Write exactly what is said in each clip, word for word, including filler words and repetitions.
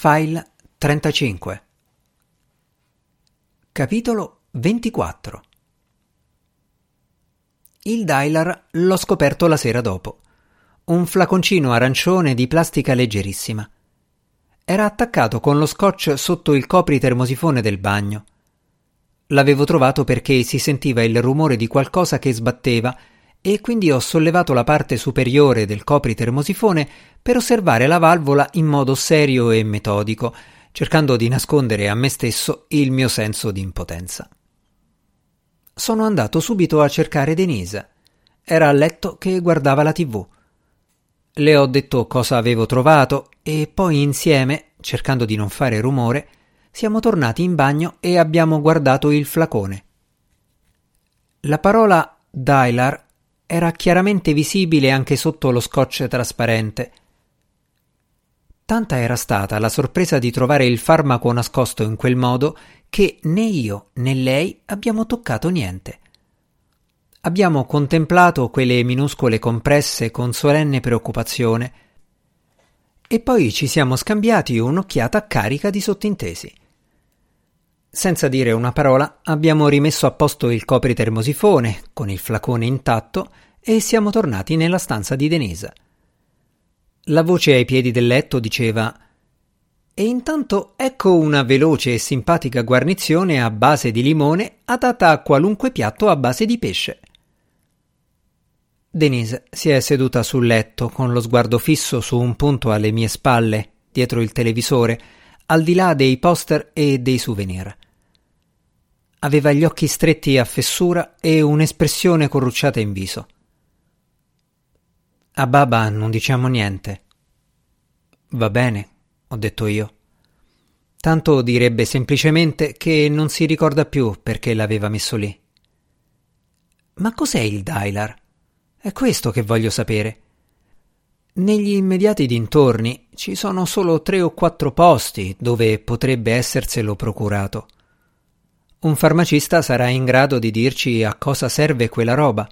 File trentacinque. Capitolo ventiquattro. Il Dylar l'ho scoperto la sera dopo. Un flaconcino arancione di plastica leggerissima. Era attaccato con lo scotch sotto il copri termosifone del bagno. L'avevo trovato perché si sentiva il rumore di qualcosa che sbatteva e quindi ho sollevato la parte superiore del copri termosifone per osservare la valvola in modo serio e metodico, cercando di nascondere a me stesso il mio senso di impotenza. Sono andato subito a cercare Denise. Era a letto che guardava la tivù. Le ho detto cosa avevo trovato e poi insieme, cercando di non fare rumore, siamo tornati in bagno e abbiamo guardato il flacone. La parola Dylar era chiaramente visibile anche sotto lo scotch trasparente. Tanta era stata la sorpresa di trovare il farmaco nascosto in quel modo che né io né lei abbiamo toccato niente. Abbiamo contemplato quelle minuscole compresse con solenne preoccupazione e poi ci siamo scambiati un'occhiata carica di sottintesi. Senza dire una parola abbiamo rimesso a posto il copri termosifone con il flacone intatto e siamo tornati nella stanza di Denise. La voce ai piedi del letto diceva: e intanto ecco una veloce e simpatica guarnizione a base di limone adatta a qualunque piatto a base di pesce. Denise si è seduta sul letto con lo sguardo fisso su un punto alle mie spalle, dietro il televisore, al di là dei poster e dei souvenir. Aveva gli occhi stretti a fessura e un'espressione corrucciata in viso. A Baba non diciamo niente. Va bene, ho detto io. Tanto direbbe semplicemente che non si ricorda più perché l'aveva messo lì. Ma cos'è il Dylar? È questo che voglio sapere. Negli immediati dintorni ci sono solo tre o quattro posti dove potrebbe esserselo procurato. Un farmacista sarà in grado di dirci a cosa serve quella roba.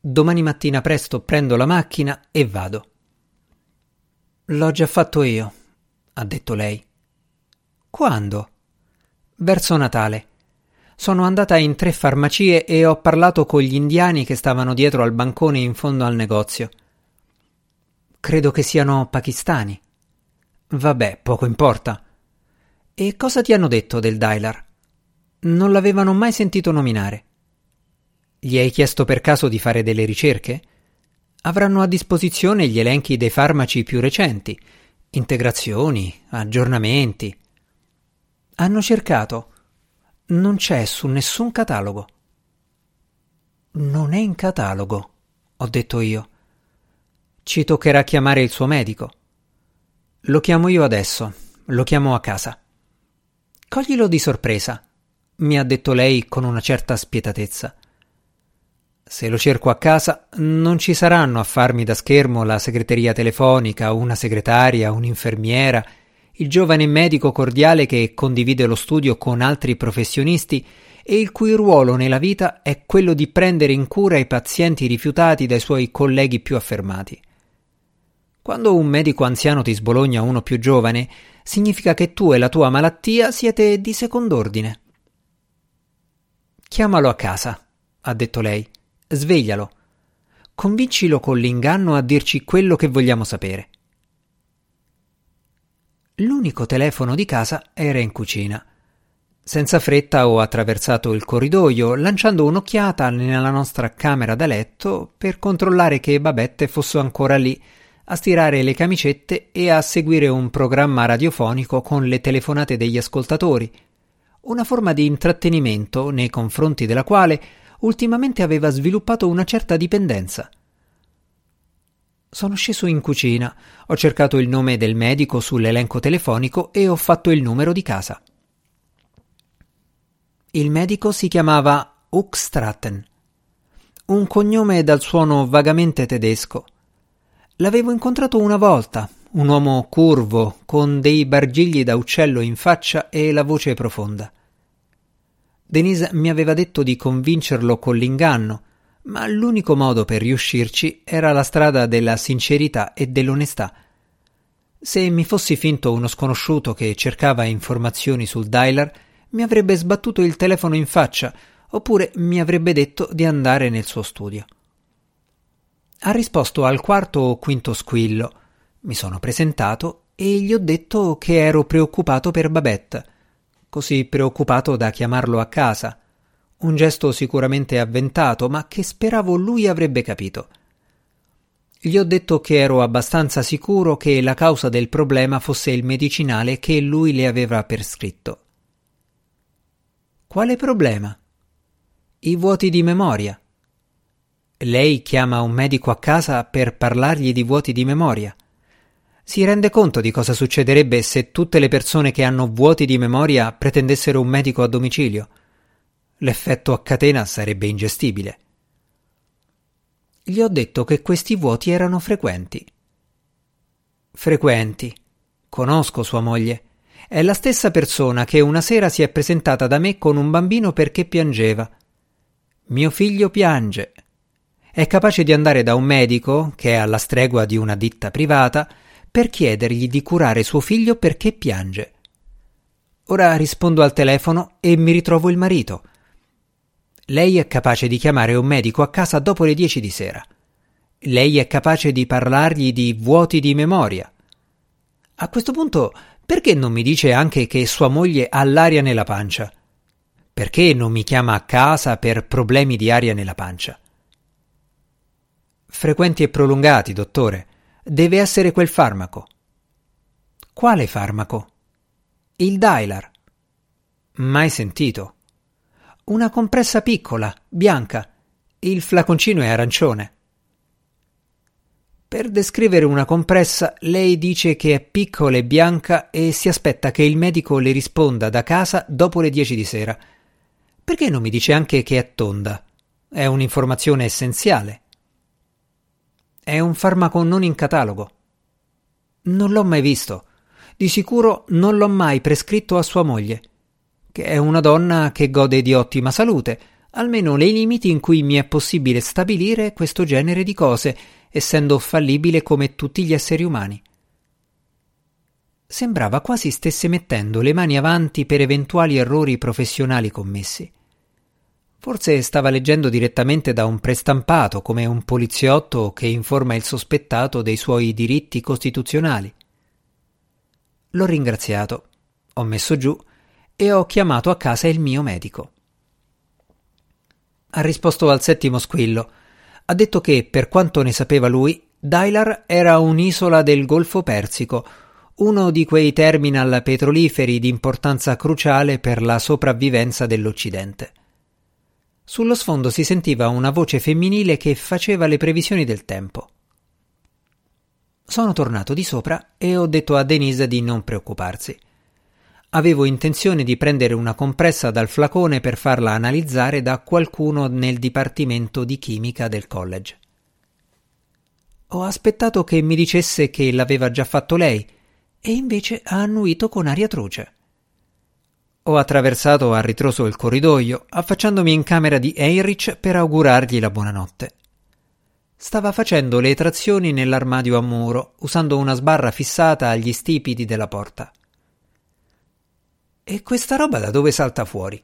Domani mattina presto prendo la macchina e vado. L'ho già fatto io, ha detto lei. Quando? Verso Natale. Sono andata in tre farmacie e ho parlato con gli indiani che stavano dietro al bancone in fondo al negozio. Credo che siano pakistani. Vabbè, poco importa. E cosa ti hanno detto del Dylar? Non l'avevano mai sentito nominare. Gli hai chiesto per caso di fare delle ricerche? Avranno a disposizione gli elenchi dei farmaci più recenti, integrazioni, aggiornamenti. Hanno cercato. Non c'è su nessun catalogo. Non è in catalogo, ho detto io. Ci toccherà chiamare il suo medico. Lo chiamo io adesso, lo chiamo a casa. Coglilo di sorpresa, mi ha detto lei con una certa spietatezza. Se lo cerco a casa non ci saranno a farmi da schermo la segreteria telefonica, una segretaria, un'infermiera, il giovane medico cordiale che condivide lo studio con altri professionisti e il cui ruolo nella vita è quello di prendere in cura i pazienti rifiutati dai suoi colleghi più affermati. Quando un medico anziano ti sbologna uno più giovane, significa che tu e la tua malattia siete di second'ordine. Chiamalo a casa, ha detto lei. Sveglialo. Convincilo con l'inganno a dirci quello che vogliamo sapere. L'unico telefono di casa era in cucina. Senza fretta ho attraversato il corridoio, lanciando un'occhiata nella nostra camera da letto per controllare che Babette fosse ancora lì a stirare le camicette e a seguire un programma radiofonico con le telefonate degli ascoltatori, una forma di intrattenimento nei confronti della quale ultimamente aveva sviluppato una certa dipendenza. Sono sceso in cucina, ho cercato il nome del medico sull'elenco telefonico e ho fatto il numero di casa. Il medico si chiamava Uckstraten, un cognome dal suono vagamente tedesco. L'avevo incontrato una volta, un uomo curvo, con dei bargigli da uccello in faccia e la voce profonda. Denise mi aveva detto di convincerlo con l'inganno, ma l'unico modo per riuscirci era la strada della sincerità e dell'onestà. Se mi fossi finto uno sconosciuto che cercava informazioni sul Dylar, mi avrebbe sbattuto il telefono in faccia, oppure mi avrebbe detto di andare nel suo studio. Ha risposto al quarto o quinto squillo. Mi sono presentato e gli ho detto che ero preoccupato per Babette, così preoccupato da chiamarlo a casa. Un gesto sicuramente avventato, ma che speravo lui avrebbe capito. Gli ho detto che ero abbastanza sicuro che la causa del problema fosse il medicinale che lui le aveva prescritto. Quale problema? I vuoti di memoria. Lei chiama un medico a casa per parlargli di vuoti di memoria. Si rende conto di cosa succederebbe se tutte le persone che hanno vuoti di memoria pretendessero un medico a domicilio? L'effetto a catena sarebbe ingestibile. Gli ho detto che questi vuoti erano frequenti. Frequenti. Conosco sua moglie. È la stessa persona che una sera si è presentata da me con un bambino perché piangeva. Mio figlio piange. È capace di andare da un medico, che è alla stregua di una ditta privata, per chiedergli di curare suo figlio perché piange. Ora rispondo al telefono e mi ritrovo il marito. Lei è capace di chiamare un medico a casa dopo le dieci di sera. Lei è capace di parlargli di vuoti di memoria. A questo punto, perché non mi dice anche che sua moglie ha l'aria nella pancia? Perché non mi chiama a casa per problemi di aria nella pancia? Frequenti e prolungati, dottore. Deve essere quel farmaco. Quale farmaco? Il Dylar. Mai sentito. Una compressa piccola, bianca. Il flaconcino è arancione. Per descrivere una compressa, lei dice che è piccola e bianca e si aspetta che il medico le risponda da casa dopo le dieci di sera. Perché non mi dice anche che è tonda? È un'informazione essenziale. È un farmaco non in catalogo. Non l'ho mai visto. Di sicuro non l'ho mai prescritto a sua moglie, che è una donna che gode di ottima salute, almeno nei limiti in cui mi è possibile stabilire questo genere di cose, essendo fallibile come tutti gli esseri umani. Sembrava quasi stesse mettendo le mani avanti per eventuali errori professionali commessi. Forse stava leggendo direttamente da un prestampato, come un poliziotto che informa il sospettato dei suoi diritti costituzionali. L'ho ringraziato, ho messo giù e ho chiamato a casa il mio medico. Ha risposto al settimo squillo. Ha detto che, per quanto ne sapeva lui, Dylar era un'isola del Golfo Persico, uno di quei terminal petroliferi di importanza cruciale per la sopravvivenza dell'Occidente. Sullo sfondo si sentiva una voce femminile che faceva le previsioni del tempo. Sono tornato di sopra e ho detto a Denise di non preoccuparsi. Avevo intenzione di prendere una compressa dal flacone per farla analizzare da qualcuno nel dipartimento di chimica del college. Ho aspettato che mi dicesse che l'aveva già fatto lei e invece ha annuito con aria truce. Ho attraversato a ritroso il corridoio, affacciandomi in camera di Heinrich per augurargli la buonanotte. Stava facendo le trazioni nell'armadio a muro, usando una sbarra fissata agli stipiti della porta. E questa roba da dove salta fuori?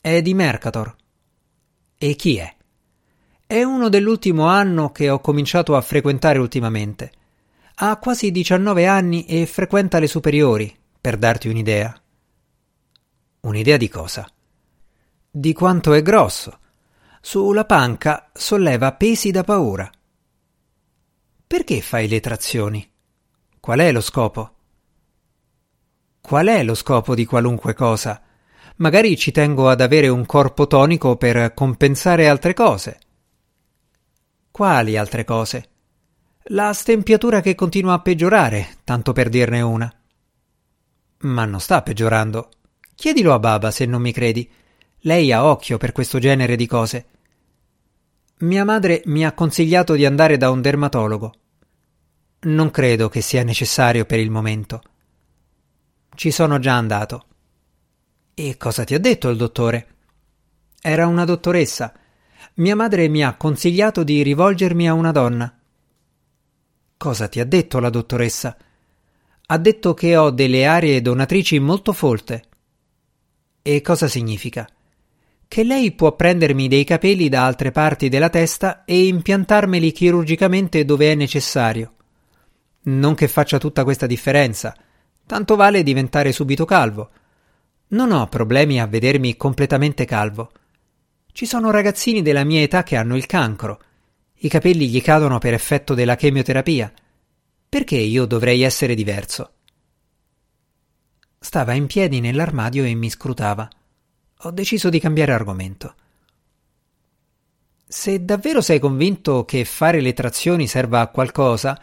È di Mercator. E chi è? È uno dell'ultimo anno che ho cominciato a frequentare ultimamente. Ha quasi diciannove anni e frequenta le superiori, per darti un'idea. Un'idea di cosa? Di quanto è grosso. Sulla panca solleva pesi da paura. Perché fai le trazioni? Qual è lo scopo? Qual è lo scopo di qualunque cosa? Magari ci tengo ad avere un corpo tonico per compensare altre cose. Quali altre cose? La stempiatura che continua a peggiorare, tanto per dirne una. Ma non sta peggiorando. Chiedilo a Baba se non mi credi. Lei ha occhio per questo genere di cose. Mia madre mi ha consigliato di andare da un dermatologo. Non credo che sia necessario per il momento. Ci sono già andato. E cosa ti ha detto il dottore? Era una dottoressa. Mia madre mi ha consigliato di rivolgermi a una donna. «Cosa ti ha detto la dottoressa?» «Ha detto che ho delle aree donatrici molto folte». «E cosa significa?» «Che lei può prendermi dei capelli da altre parti della testa e impiantarmeli chirurgicamente dove è necessario. Non che faccia tutta questa differenza, tanto vale diventare subito calvo. Non ho problemi a vedermi completamente calvo. Ci sono ragazzini della mia età che hanno il cancro. I capelli gli cadono per effetto della chemioterapia. Perché io dovrei essere diverso?» Stava in piedi nell'armadio e mi scrutava. Ho deciso di cambiare argomento. «Se davvero sei convinto che fare le trazioni serva a qualcosa,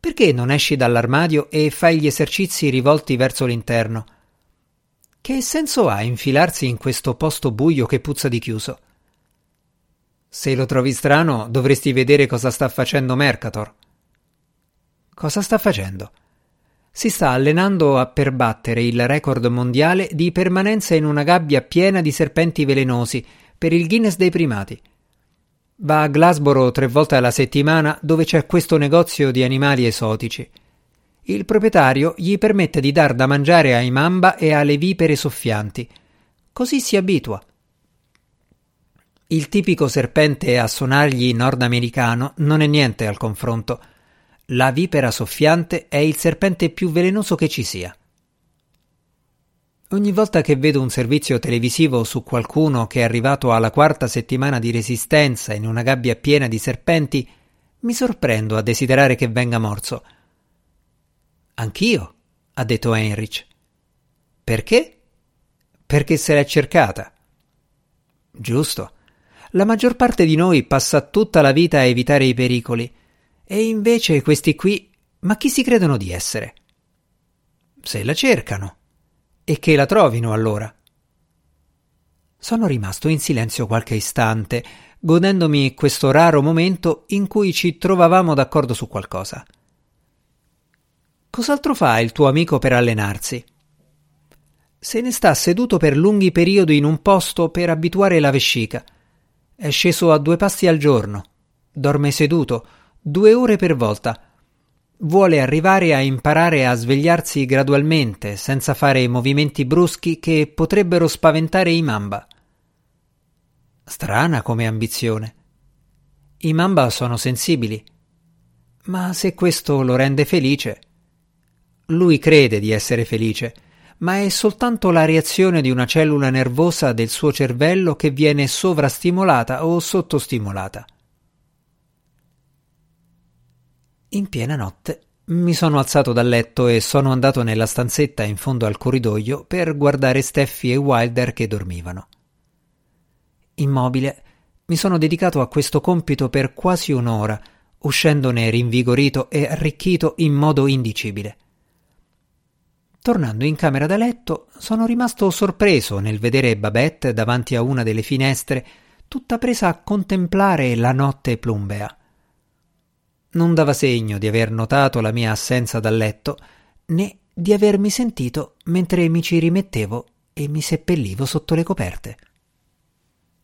perché non esci dall'armadio e fai gli esercizi rivolti verso l'interno? Che senso ha infilarsi in questo posto buio che puzza di chiuso?» «Se lo trovi strano, dovresti vedere cosa sta facendo Mercator». «Cosa sta facendo?» «Si sta allenando a perbattere il record mondiale di permanenza in una gabbia piena di serpenti velenosi per il Guinness dei primati. Va a Glassboro tre volte alla settimana, dove c'è questo negozio di animali esotici. Il proprietario gli permette di dar da mangiare ai mamba e alle vipere soffianti. Così si abitua. Il tipico serpente a sonagli nordamericano non è niente al confronto. La vipera soffiante è il serpente più velenoso che ci sia. Ogni volta che vedo un servizio televisivo su qualcuno che è arrivato alla quarta settimana di resistenza in una gabbia piena di serpenti, mi sorprendo a desiderare che venga morso». «Anch'io», ha detto Heinrich. «Perché?» «Perché se l'è cercata». «Giusto. La maggior parte di noi passa tutta la vita a evitare i pericoli. E invece questi qui, ma chi si credono di essere?» «Se la cercano». «E che la trovino allora». Sono rimasto in silenzio qualche istante, godendomi questo raro momento in cui ci trovavamo d'accordo su qualcosa. «Cos'altro fa il tuo amico per allenarsi?» «Se ne sta seduto per lunghi periodi in un posto per abituare la vescica. È sceso a due passi al giorno. Dorme seduto, due ore per volta. Vuole arrivare a imparare a svegliarsi gradualmente, senza fare movimenti bruschi che potrebbero spaventare i mamba». Strana come ambizione. I mamba sono sensibili. Ma se questo lo rende felice... Lui crede di essere felice, ma è soltanto la reazione di una cellula nervosa del suo cervello che viene sovrastimolata o sottostimolata. In piena notte mi sono alzato dal letto e sono andato nella stanzetta in fondo al corridoio per guardare Steffi e Wilder che dormivano. Immobile, mi sono dedicato a questo compito per quasi un'ora, uscendone rinvigorito e arricchito in modo indicibile. Tornando in camera da letto, sono rimasto sorpreso nel vedere Babette davanti a una delle finestre, tutta presa a contemplare la notte plumbea. Non dava segno di aver notato la mia assenza dal letto, né di avermi sentito mentre mi ci rimettevo e mi seppellivo sotto le coperte.